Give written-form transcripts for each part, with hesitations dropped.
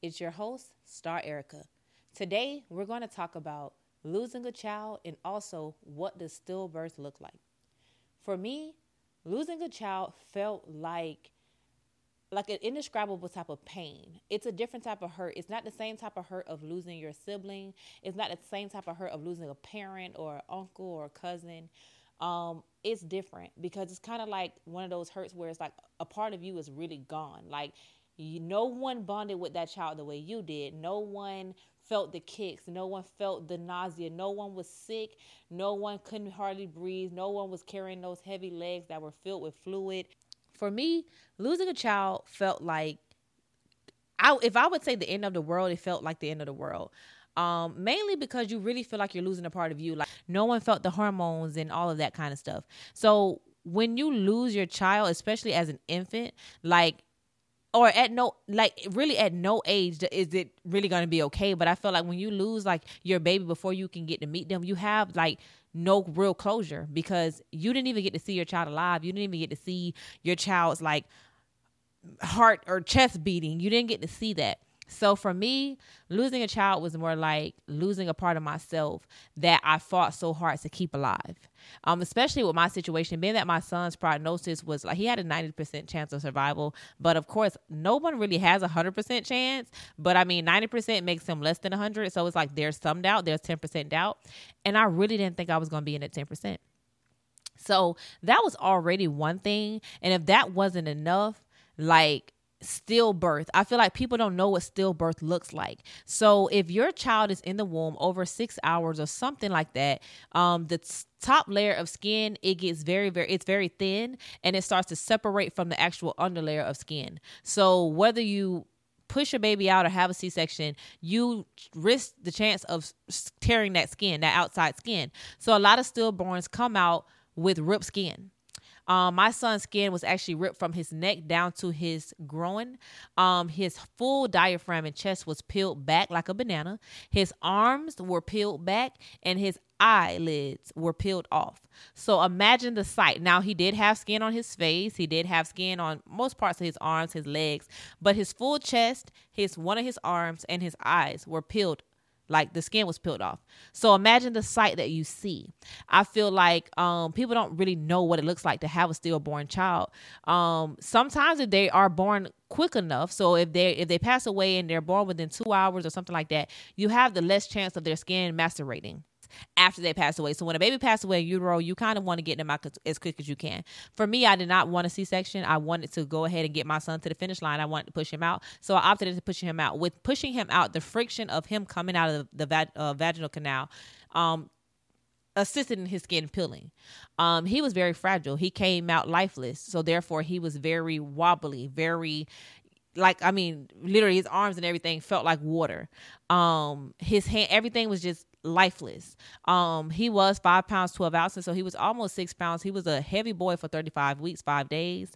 It's your host, Star Erica. Today, we're going to talk about losing a child and also what does stillbirth look like. For me, losing a child felt like an indescribable type of pain. It's a different type of hurt. It's not the same type of hurt of losing your sibling. It's not the same type of hurt of losing a parent or an uncle or a cousin. It's different because it's kind of like one of those hurts where it's like a part of you is really gone. Like, no one bonded with that child the way you did. No one felt the kicks. No one felt the nausea. No one was sick. No one couldn't hardly breathe. No one was carrying those heavy legs that were filled with fluid. For me, losing a child felt like, if I would say the end of the world, it felt like the end of the world. Mainly because you really feel like you're losing a part of you. Like, no one felt the hormones and all of that kind of stuff. So when you lose your child, especially as an infant, at no age is it really going to be okay. But I feel like when you lose your baby before you can get to meet them, you have no real closure because you didn't even get to see your child alive. You didn't even get to see your child's heart or chest beating. You didn't get to see that. So for me, losing a child was more like losing a part of myself that I fought so hard to keep alive, especially with my situation, being that my son's prognosis was he had a 90% chance of survival. But of course, no one really has 100% chance. But 90% makes him less than 100. So it's there's some doubt. There's 10% doubt. And I really didn't think I was going to be in that 10%. So that was already one thing. And if that wasn't enough, stillbirth. I feel like people don't know what stillbirth looks like. So if your child is in the womb over 6 hours or something like that, the top layer of skin, it gets very, very, it's very thin and it starts to separate from the actual underlayer of skin. So whether you push your baby out or have a C-section, you risk the chance of tearing that skin, that outside skin. So a lot of stillborns come out with ripped skin. My son's skin was actually ripped from his neck down to his groin. His full diaphragm and chest was peeled back like a banana. His arms were peeled back and his eyelids were peeled off. So imagine the sight. Now, he did have skin on his face. He did have skin on most parts of his arms, his legs, but his full chest, one of his arms and his eyes were peeled. The skin was peeled off. So imagine the sight that you see. I feel people don't really know what it looks like to have a stillborn child. Sometimes if they are born quick enough, so if they pass away and they're born within 2 hours or something like that, you have the less chance of their skin macerating after they pass away. So when a baby passed away in utero, you kind of want to get them out as quick as you can. For me, I did not want a C-section. I wanted to go ahead and get my son to the finish line. I wanted to push him out. So I opted into pushing him out. With pushing him out, the friction of him coming out of the vaginal canal assisted in his skin peeling. He was very fragile. He came out lifeless. So therefore, he was very wobbly, very... literally his arms and everything felt like water. His hand, everything was just lifeless. He was 5 pounds, 12 ounces. So he was almost 6 pounds. He was a heavy boy for 35 weeks, 5 days.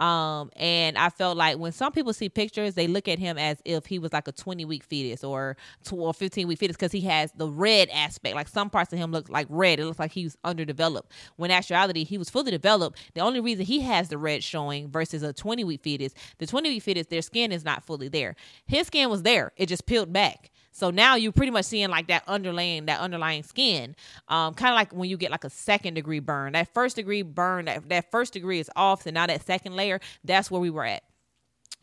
And I felt like when some people see pictures, they look at him as if he was like a 20 week fetus or 15 week fetus. Cause he has the red aspect. Some parts of him look like red. It looks like he was underdeveloped. When in actuality, he was fully developed. The only reason he has the red showing versus a 20 week fetus, the 20 week fetus, their skin is not fully there. His skin was there. It just peeled back. So now you're pretty much seeing that underlying skin, kind of like when you get a second degree burn. That first degree burn, that first degree is off. So now that second layer, that's where we were at.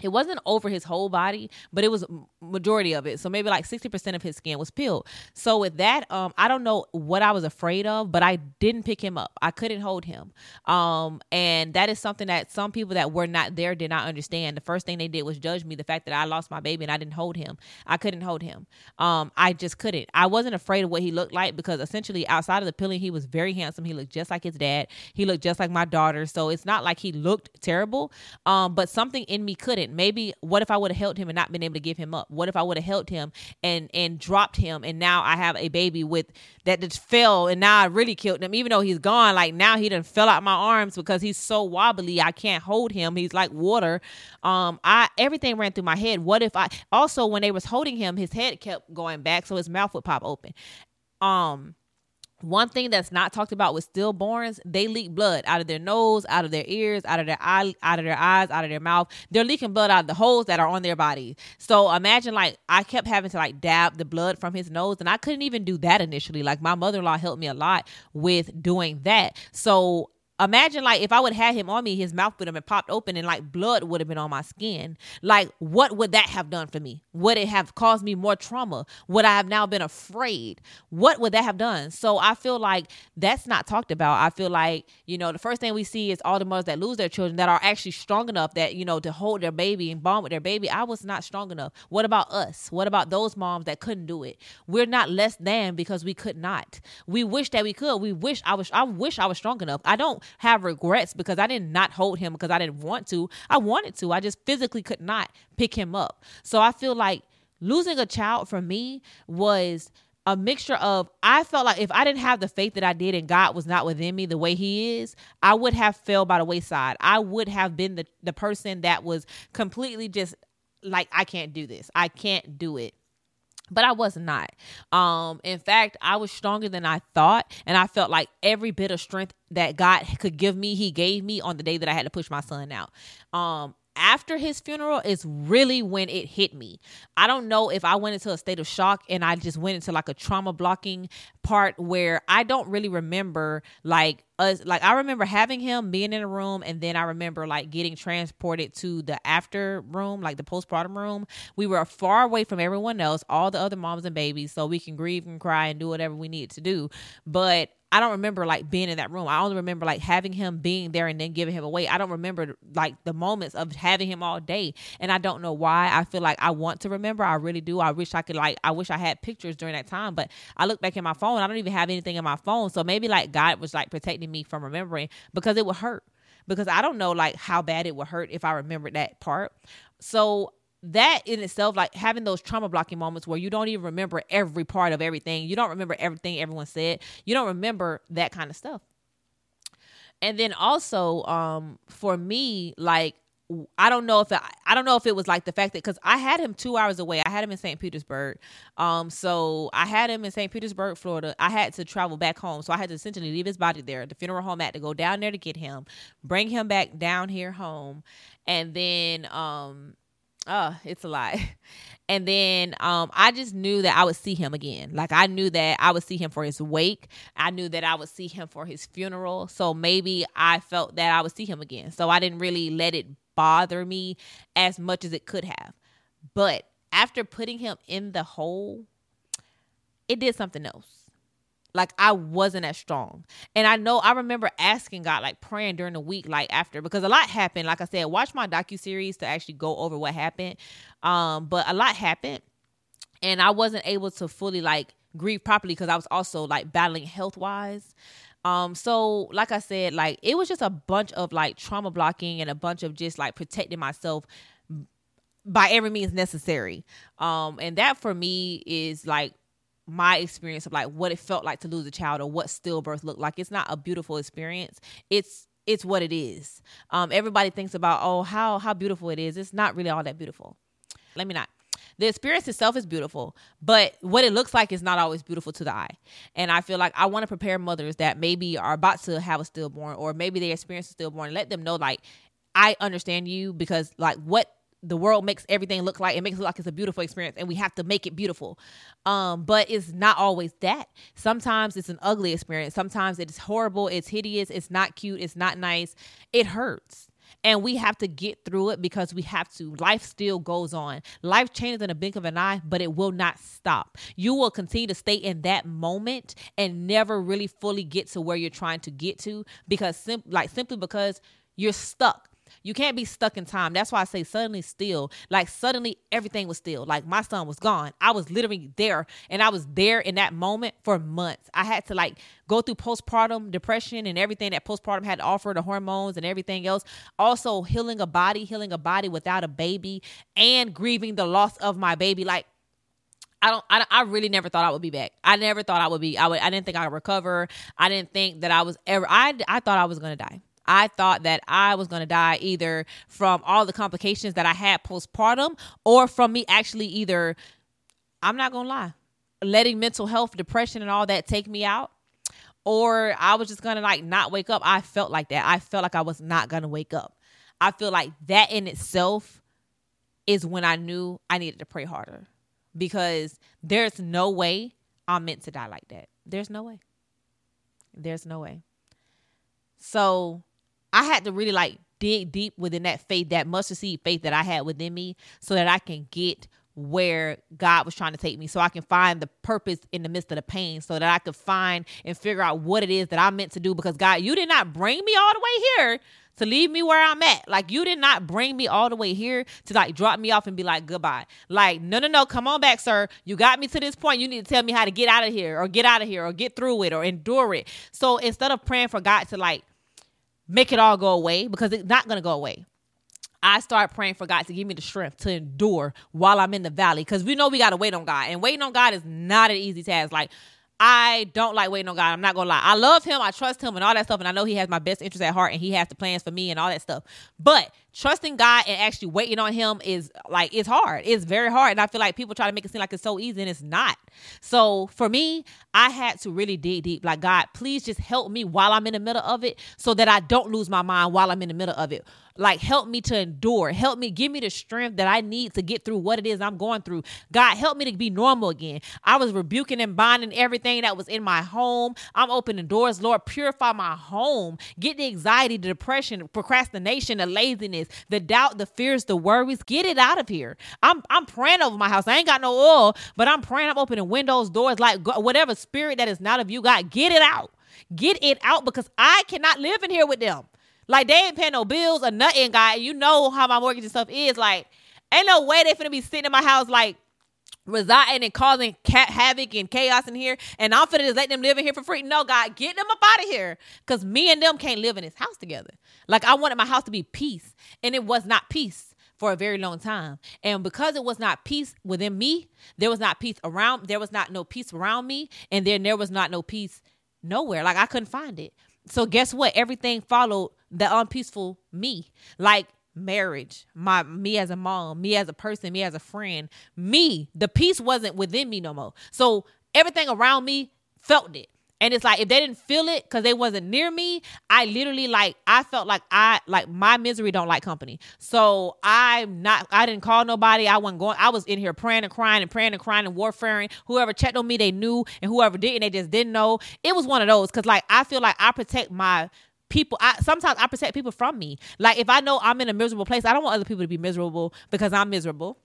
It wasn't over his whole body, but it was majority of it. So maybe 60% of his skin was peeled. So with that, I don't know what I was afraid of, but I didn't pick him up. I couldn't hold him. And that is something that some people that were not there did not understand. The first thing they did was judge me. The fact that I lost my baby and I didn't hold him. I couldn't hold him. I just couldn't. I wasn't afraid of what he looked like because essentially outside of the peeling, he was very handsome. He looked just like his dad. He looked just like my daughter. So it's not like he looked terrible, but something in me couldn't. Maybe what if I would have held him and not been able to give him up? What if I would have held him and dropped him and now I have a baby with that just fell and now I really killed him even though he's gone. Now he done fell out my arms because he's so wobbly. I can't hold him. He's like water. Everything ran through my head. What if also when they was holding him, his head kept going back so his mouth would pop open. One thing that's not talked about with stillborns, they leak blood out of their nose, out of their ears, out of their eye, out of their eyes, out of their mouth. They're leaking blood out of the holes that are on their body. So imagine, like, I kept having to, like, dab the blood from his nose, and I couldn't even do that initially. Like, my mother-in-law helped me a lot with doing that. So imagine, like, if I would have had him on me, his mouth would have been popped open and, like, blood would have been on my skin. Like, what would that have done for me? Would it have caused me more trauma? Would I have now been afraid? What would that have done? So I feel like that's not talked about. I feel like, you know, the first thing we see is all the mothers that lose their children that are actually strong enough that, you know, to hold their baby and bond with their baby. I was not strong enough. What about us? What about those moms that couldn't do it? We're not less than because we could not. We wish that we could. We wish I wish I was strong enough. I don't have regrets because I did not hold him because I didn't want to. I wanted to. I just physically could not pick him up. So I feel like losing a child for me was a mixture of, I felt like if I didn't have the faith that I did and God was not within me the way he is, I would have fell by the wayside. I would have been the person that was completely just like, I can't do this. I can't do it. But I was not. In fact, I was stronger than I thought. And I felt like every bit of strength that God could give me, he gave me on the day that I had to push my son out. After his funeral is really when it hit me. I don't know if I went into a state of shock and I just went into like a trauma blocking part where I don't really remember I remember having him, being in a room, and then I remember like getting transported to the after room, like the postpartum room. We were far away from everyone else, all the other moms and babies, so we can grieve and cry and do whatever we need to do. But I don't remember like being in that room. I only remember like having him, being there, and then giving him away. I don't remember like the moments of having him all day. And I don't know why. I feel like I want to remember. I really do. I wish I had pictures during that time, but I look back at my phone. I don't even have anything in my phone. So maybe like God was like protecting me from remembering because it would hurt, because I don't know like how bad it would hurt if I remembered that part. So that in itself, like having those trauma blocking moments where you don't even remember every part of everything. You don't remember everything everyone said. You don't remember that kind of stuff. And then also, for me, like, I don't know if it was like the fact that, because I had him 2 hours away. I had him in St. Petersburg. So I had him in St. Petersburg, Florida. I had to travel back home. So I had to essentially leave his body there. The funeral home had to go down there to get him, bring him back down here home. And then, it's a lot. And then I just knew that I would see him again. Like, I knew that I would see him for his wake. I knew that I would see him for his funeral. So maybe I felt that I would see him again. So I didn't really let it bother me as much as it could have. But after putting him in the hole, it did something else. Like, I wasn't as strong. And I remember asking God, like praying during the week, like after, because a lot happened. Like I said, watch my docuseries to actually go over what happened. But a lot happened and I wasn't able to fully like grieve properly because I was also like battling health wise. So like I said, like it was just a bunch of like trauma blocking and a bunch of just like protecting myself by every means necessary. And that for me is like my experience of like what it felt like to lose a child, or what stillbirth looked like. It's not a beautiful experience. It's what it is. Everybody thinks about, oh, how beautiful it is. It's not really all that beautiful. Let me not. The experience itself is beautiful, but what it looks like is not always beautiful to the eye. And I feel like I want to prepare mothers that maybe are about to have a stillborn, or maybe they experience a stillborn, and let them know, like, I understand you, because like what the world makes everything look like, it makes it look like it's a beautiful experience and we have to make it beautiful. But it's not always that. Sometimes it's an ugly experience. Sometimes it's horrible. It's hideous. It's not cute. It's not nice. It hurts. And we have to get through it because we have to. Life still goes on. Life changes in a blink of an eye, but it will not stop. You will continue to stay in that moment and never really fully get to where you're trying to get to, because simply because you're stuck. You can't be stuck in time. That's why I say suddenly still. Like, suddenly everything was still. Like, my son was gone. I was literally there, and I was there in that moment for months. I had to like go through postpartum depression and everything that postpartum had to offer, the hormones and everything else. Also healing a body without a baby, and grieving the loss of my baby. Like, I really never thought I would be back. I never thought I would be, I didn't think I would recover. I didn't think that I was ever, I thought I was going to die. I thought that I was going to die either from all the complications that I had postpartum, or from me actually either, I'm not going to lie, letting mental health, depression, and all that take me out, or I was just gonna like not wake up. I felt like that. I felt like I was not gonna wake up. I feel like that in itself is when I knew I needed to pray harder, because there's no way I'm meant to die like that. There's no way. There's no way. So I had to really like dig deep within that faith, that mustard seed faith that I had within me, so that I can get where God was trying to take me, so I can find the purpose in the midst of the pain, so that I could find and figure out what it is that I'm meant to do. Because God, you did not bring me all the way here to leave me where I'm at. Like, you did not bring me all the way here to like drop me off and be like, goodbye. Like, no. Come on back, sir. You got me to this point. You need to tell me how to get out of here, or get out of here, or get through it, or endure it. So instead of praying for God to like make it all go away, because it's not going to go away, I start praying for God to give me the strength to endure while I'm in the valley. Because we know we got to wait on God. And waiting on God is not an easy task. Like, I don't like waiting on God. I'm not going to lie. I love him. I trust him and all that stuff. And I know he has my best interest at heart, and he has the plans for me and all that stuff. But trusting God and actually waiting on him is like, it's hard. It's very hard. And I feel like people try to make it seem like it's so easy, and it's not. So for me, I had to really dig deep. Like, God, please just help me while I'm in the middle of it, so that I don't lose my mind while I'm in the middle of it. Like, help me to endure. Help me, give me the strength that I need to get through what it is I'm going through. God, help me to be normal again. I was rebuking and binding everything that was in my home. I'm opening doors. Lord, purify my home. Get the anxiety, the depression, the procrastination, the laziness, the doubt, the fears, the worries. Get it out of here. I'm praying over my house. I ain't got no oil, but I'm praying. I'm opening windows, doors, like whatever spirit that is not of you, God, get it out. Get it out, because I cannot live in here with them. Like, they ain't paying no bills or nothing, guy. You know how my mortgage and stuff is. Like, ain't no way they finna be sitting in my house, like, residing and causing havoc and chaos in here, and I'm finna just let them live in here for free. No, God, get them up out of here, because me and them can't live in this house together. Like, I wanted my house to be peace, and it was not peace for a very long time. And because it was not peace within me, there was not peace around, there was not no peace around me, and then there was not no peace nowhere. Like, I couldn't find it. So guess what? Everything followed the unpeaceful me, like marriage, me as a mom, me as a person, me as a friend, me. The peace wasn't within me no more. So everything around me felt it. And it's like, if they didn't feel it because they wasn't near me, I literally like, I felt like my misery don't like company. So I didn't call nobody. I wasn't going, I was in here praying and crying and warfaring. Whoever checked on me, they knew, and whoever didn't, they just didn't know. It was one of those. Cause like, I feel like I protect my people. Sometimes I protect people from me. Like, if I know I'm in a miserable place, I don't want other people to be miserable because I'm miserable.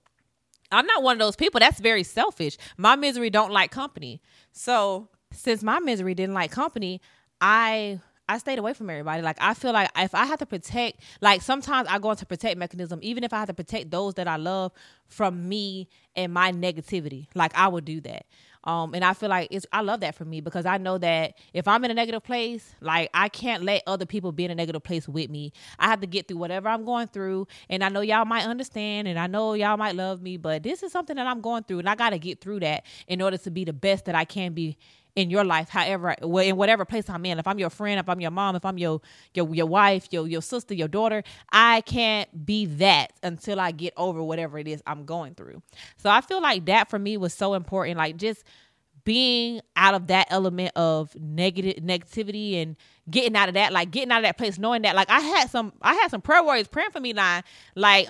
I'm not one of those people. That's very selfish. My misery don't like company. So since my misery didn't like company, I stayed away from everybody. Like, I feel like if I have to protect, like, sometimes I go into protect mechanism, even if I have to protect those that I love from me and my negativity, like, I would do that. And I feel like I love that for me, because I know that if I'm in a negative place, like, I can't let other people be in a negative place with me. I have to get through whatever I'm going through. And I know y'all might understand, and I know y'all might love me, but this is something that I'm going through, and I got to get through that in order to be the best that I can be in your life, however, in whatever place I'm in. If I'm your friend, if I'm your mom, if I'm your wife, your sister, your daughter, I can't be that until I get over whatever it is I'm going through. So I feel like that for me was so important, like, just being out of that element of negativity and getting out of that, like, getting out of that place, knowing that, like, I had some prayer warriors praying for me, like,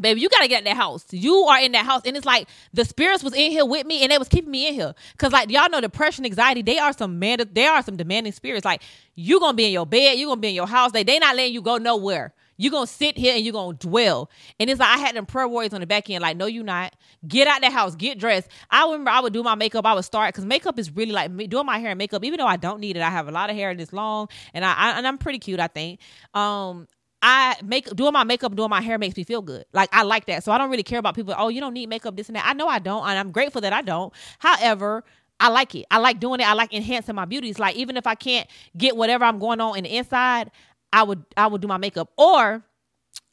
baby, you got to get in that house. You are in that house. And it's like, the spirits was in here with me, and they was keeping me in here. Because, like, y'all know depression, anxiety, they are some demanding spirits. Like, you going to be in your bed. You going to be in your house. They not letting you go nowhere. You going to sit here and you going to dwell. And it's like, I had them prayer warriors on the back end. Like, no, you not. Get out that house. Get dressed. I remember I would do my makeup. I would start, because makeup is really like me doing my hair and makeup. Even though I don't need it, I have a lot of hair and it's long, and I'm pretty cute, I think. Doing my makeup, doing my hair makes me feel good. Like, I like that. So I don't really care about people. Oh, you don't need makeup, this and that. I know I don't. And I'm grateful that I don't. However, I like it. I like doing it. I like enhancing my beauties. Like, even if I can't get whatever I'm going on in the inside, I would do my makeup, or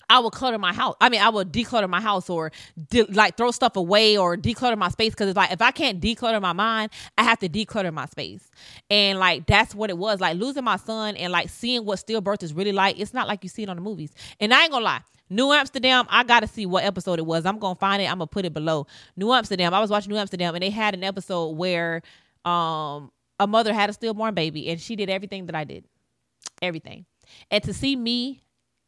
I would clutter my house. I mean, I would declutter my house, or like throw stuff away, or declutter my space. Cause it's like, if I can't declutter my mind, I have to declutter my space. And like, that's what it was. Like, losing my son and like seeing what stillbirth is really like. It's not like you see it on the movies. And I ain't gonna lie, New Amsterdam, I got to see what episode it was. I'm going to find it. I'm going to put it below. New Amsterdam. I was watching New Amsterdam, and they had an episode where, a mother had a stillborn baby, and she did everything that I did. Everything. And to see me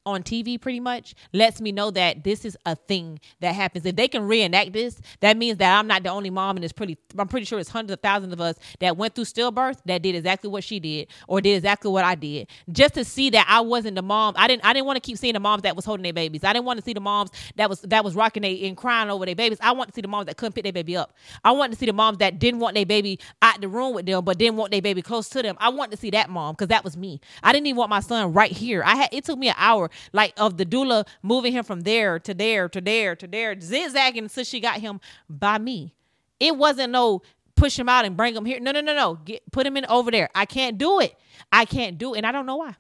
on TV pretty much lets me know that this is a thing that happens. If they can reenact this, that means that I'm not the only mom, and I'm pretty sure it's hundreds of thousands of us that went through stillbirth that did exactly what she did or did exactly what I did. Just to see that I wasn't the mom. I didn't want to keep seeing the moms that was holding their babies. I didn't want to see the moms that was rocking and crying over their babies. I want to see the moms that couldn't pick their baby up. I want to see the moms that didn't want their baby out the room with them, but didn't want their baby close to them. I want to see that mom, because that was me. I didn't even want my son right here. It took me an hour, like, of the doula moving him from there to there to there to there, zigzagging until she got him by me. It wasn't no push him out and bring him here. No. Put him in over there. I can't do it. And I don't know why.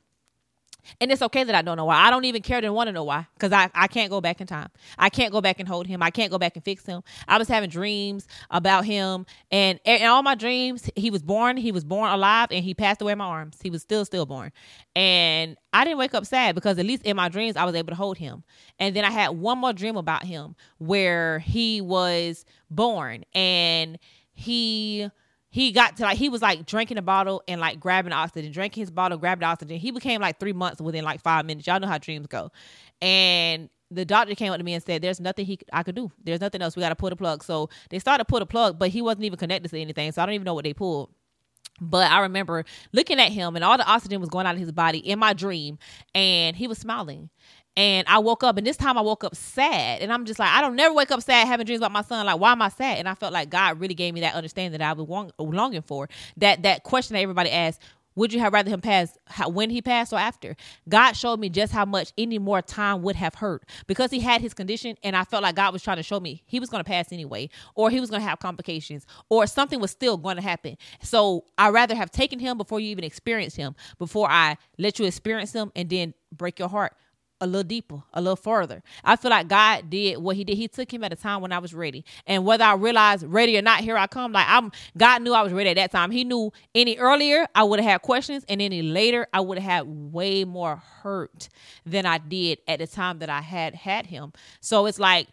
And it's okay that I don't know why. I don't even care to want to know why, because I can't go back in time. I can't go back and hold him. I can't go back and fix him. I was having dreams about him, and in all my dreams, he was born alive, and he passed away in my arms. He was still stillborn. And I didn't wake up sad, because at least in my dreams, I was able to hold him. And then I had one more dream about him where he was born, and he got to, like, he was like drinking a bottle and like grabbing oxygen, drinking his bottle, grabbing oxygen. He became like 3 months within like 5 minutes. Y'all know how dreams go. And the doctor came up to me and said, there's nothing I could do. There's nothing else. We got to pull the plug. So they started to pull the plug, but he wasn't even connected to anything. So I don't even know what they pulled. But I remember looking at him, and all the oxygen was going out of his body in my dream, and he was smiling. And I woke up, and this time I woke up sad. And I'm just like, I don't never wake up sad having dreams about my son. Like, why am I sad? And I felt like God really gave me that understanding that I was longing for. That question that everybody asks, would you have rather him pass when he passed or after? God showed me just how much any more time would have hurt, because he had his condition, and I felt like God was trying to show me he was going to pass anyway, or he was going to have complications, or something was still going to happen. So I'd rather have taken him before you even experienced him, before I let you experience him and then break your heart. A little deeper, a little further. I feel like God did what he did. He took him at a time when I was ready. And whether I realized ready or not, here I come. Like, God knew I was ready at that time. He knew any earlier, I would have had questions, and any later, I would have had way more hurt than I did at the time that I had him. So it's like,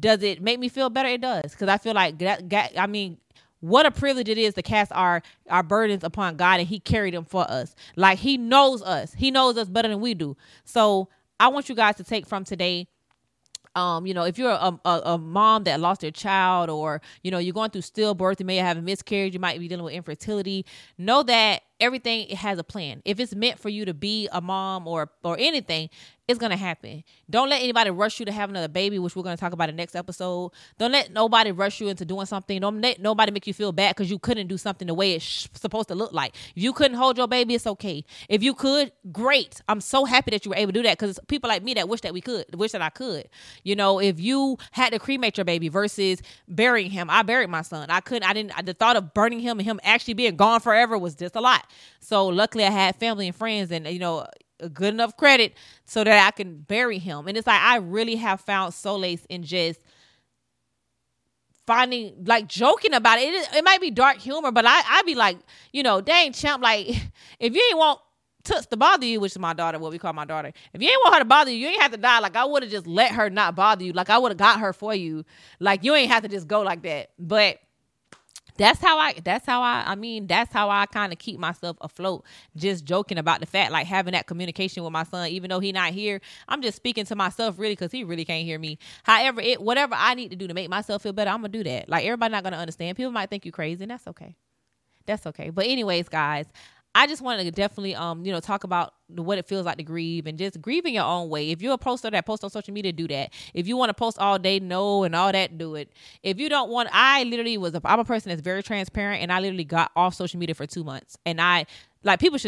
does it make me feel better? It does. Because I feel like, what a privilege it is to cast our burdens upon God, and he carried them for us. Like, he knows us. He knows us better than we do. So I want you guys to take from today, if you're a mom that lost their child, or, you're going through stillbirth, you may have a miscarriage, you might be dealing with infertility, know that everything has a plan. If it's meant for you to be a mom or anything, it's going to happen. Don't let anybody rush you to have another baby, which we're going to talk about in the next episode. Don't let nobody rush you into doing something. Don't let nobody make you feel bad because you couldn't do something the way it's supposed to look like. If you couldn't hold your baby, it's okay. If you could, great. I'm so happy that you were able to do that, because it's people like me that wish that we could, wish that I could. If you had to cremate your baby versus burying him, I buried my son. The thought of burning him and him actually being gone forever was just a lot. So luckily I had family and friends and, good enough credit so that I can bury him. And it's like, I really have found solace in just finding, like, joking about it. It might be dark humor, but I be like, dang champ, like, if you ain't want Toots to bother you, which is my daughter, what we call my daughter, if you ain't want her to bother you, you ain't have to die. Like, I would have just let her not bother you. Like, I would have got her for you. Like, you ain't have to just go like that. But that's how I kind of keep myself afloat, just joking about the fact, like, having that communication with my son, even though he not here, I'm just speaking to myself really, because he really can't hear me. However, whatever I need to do to make myself feel better, I'm going to do that. Like, everybody not going to understand. People might think you crazy, and that's okay. That's okay. But anyways, guys, I just wanted to definitely, talk about what it feels like to grieve, and just grieving your own way. If you're a poster that posts on social media, do that. If you want to post all day, no, and all that, do it. If you don't want, I'm a person that's very transparent, and I literally got off social media for 2 months, and people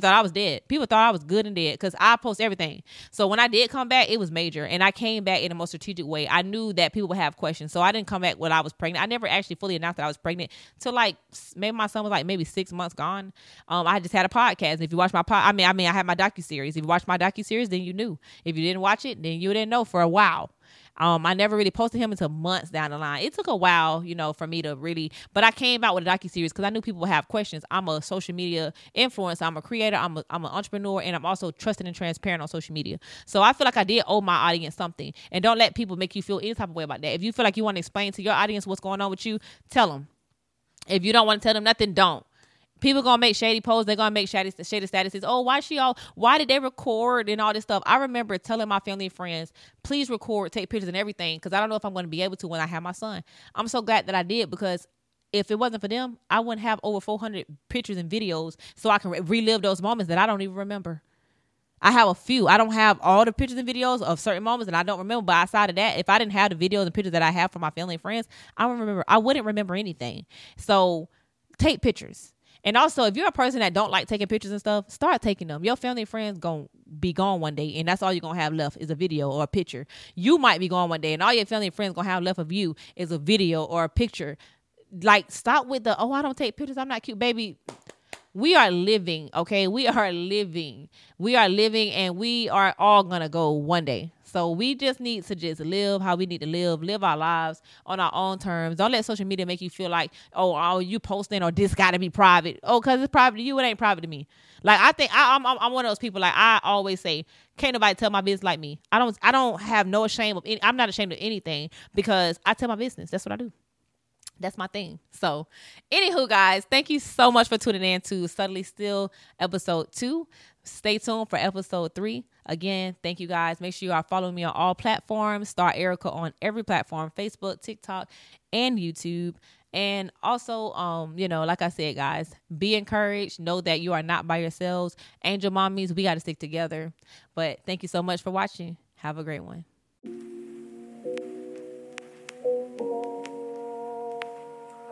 thought I was dead. People thought I was good and dead because I post everything. So when I did come back, it was major, and I came back in a more strategic way. I knew that people would have questions, so I didn't come back when I was pregnant. I never actually fully announced that I was pregnant till like maybe my son was like maybe 6 months gone. I just had a podcast. And if you watch my I had my docuseries. If you watched my docuseries, then you knew. If you didn't watch it, then you didn't know for a while. I never really posted him until months down the line. It took a while, for me to really, but I came out with a docuseries because I knew people would have questions. I'm a social media influencer. I'm a creator. I'm an entrepreneur, and I'm also trusted and transparent on social media. So I feel like I did owe my audience something, and don't let people make you feel any type of way about that. If you feel like you want to explain to your audience what's going on with you, tell them. If you don't want to tell them nothing, don't. People gonna make shady posts. They're gonna make shady statuses. Oh, why did they record and all this stuff? I remember telling my family and friends, please record, take pictures and everything, because I don't know if I'm gonna be able to when I have my son. I'm so glad that I did, because if it wasn't for them, I wouldn't have over 400 pictures and videos, so I can relive those moments that I don't even remember. I have a few. I don't have all the pictures and videos of certain moments that I don't remember. But outside of that, if I didn't have the videos and pictures that I have for my family and friends, I wouldn't remember anything. So take pictures. And also, if you're a person that don't like taking pictures and stuff, start taking them. Your family and friends gonna be gone one day, and that's all you're gonna have left is a video or a picture. You might be gone one day, and all your family and friends gonna have left of you is a video or a picture. Like, stop with the, oh, I don't take pictures, I'm not cute, baby. We are living, okay? We are living, and we are all gonna go one day. So we just need to just live how we need to live our lives on our own terms. Don't let social media make you feel like, oh you posting or this got to be private. Oh, because it's private to you, it ain't private to me. Like, I think I'm one of those people, like I always say, can't nobody tell my business like me. I don't have no shame of any, I'm not ashamed of anything, because I tell my business. That's what I do. That's my thing. So, anywho, guys, thank you so much for tuning in to Suddenly Still episode 2. Stay tuned for episode 3. Again, thank you guys. Make sure you are following me on all platforms. Star Erica on every platform, Facebook, TikTok, and YouTube. And also, like I said, guys, be encouraged. Know that you are not by yourselves. Angel mommies, we got to stick together. But thank you so much for watching. Have a great one.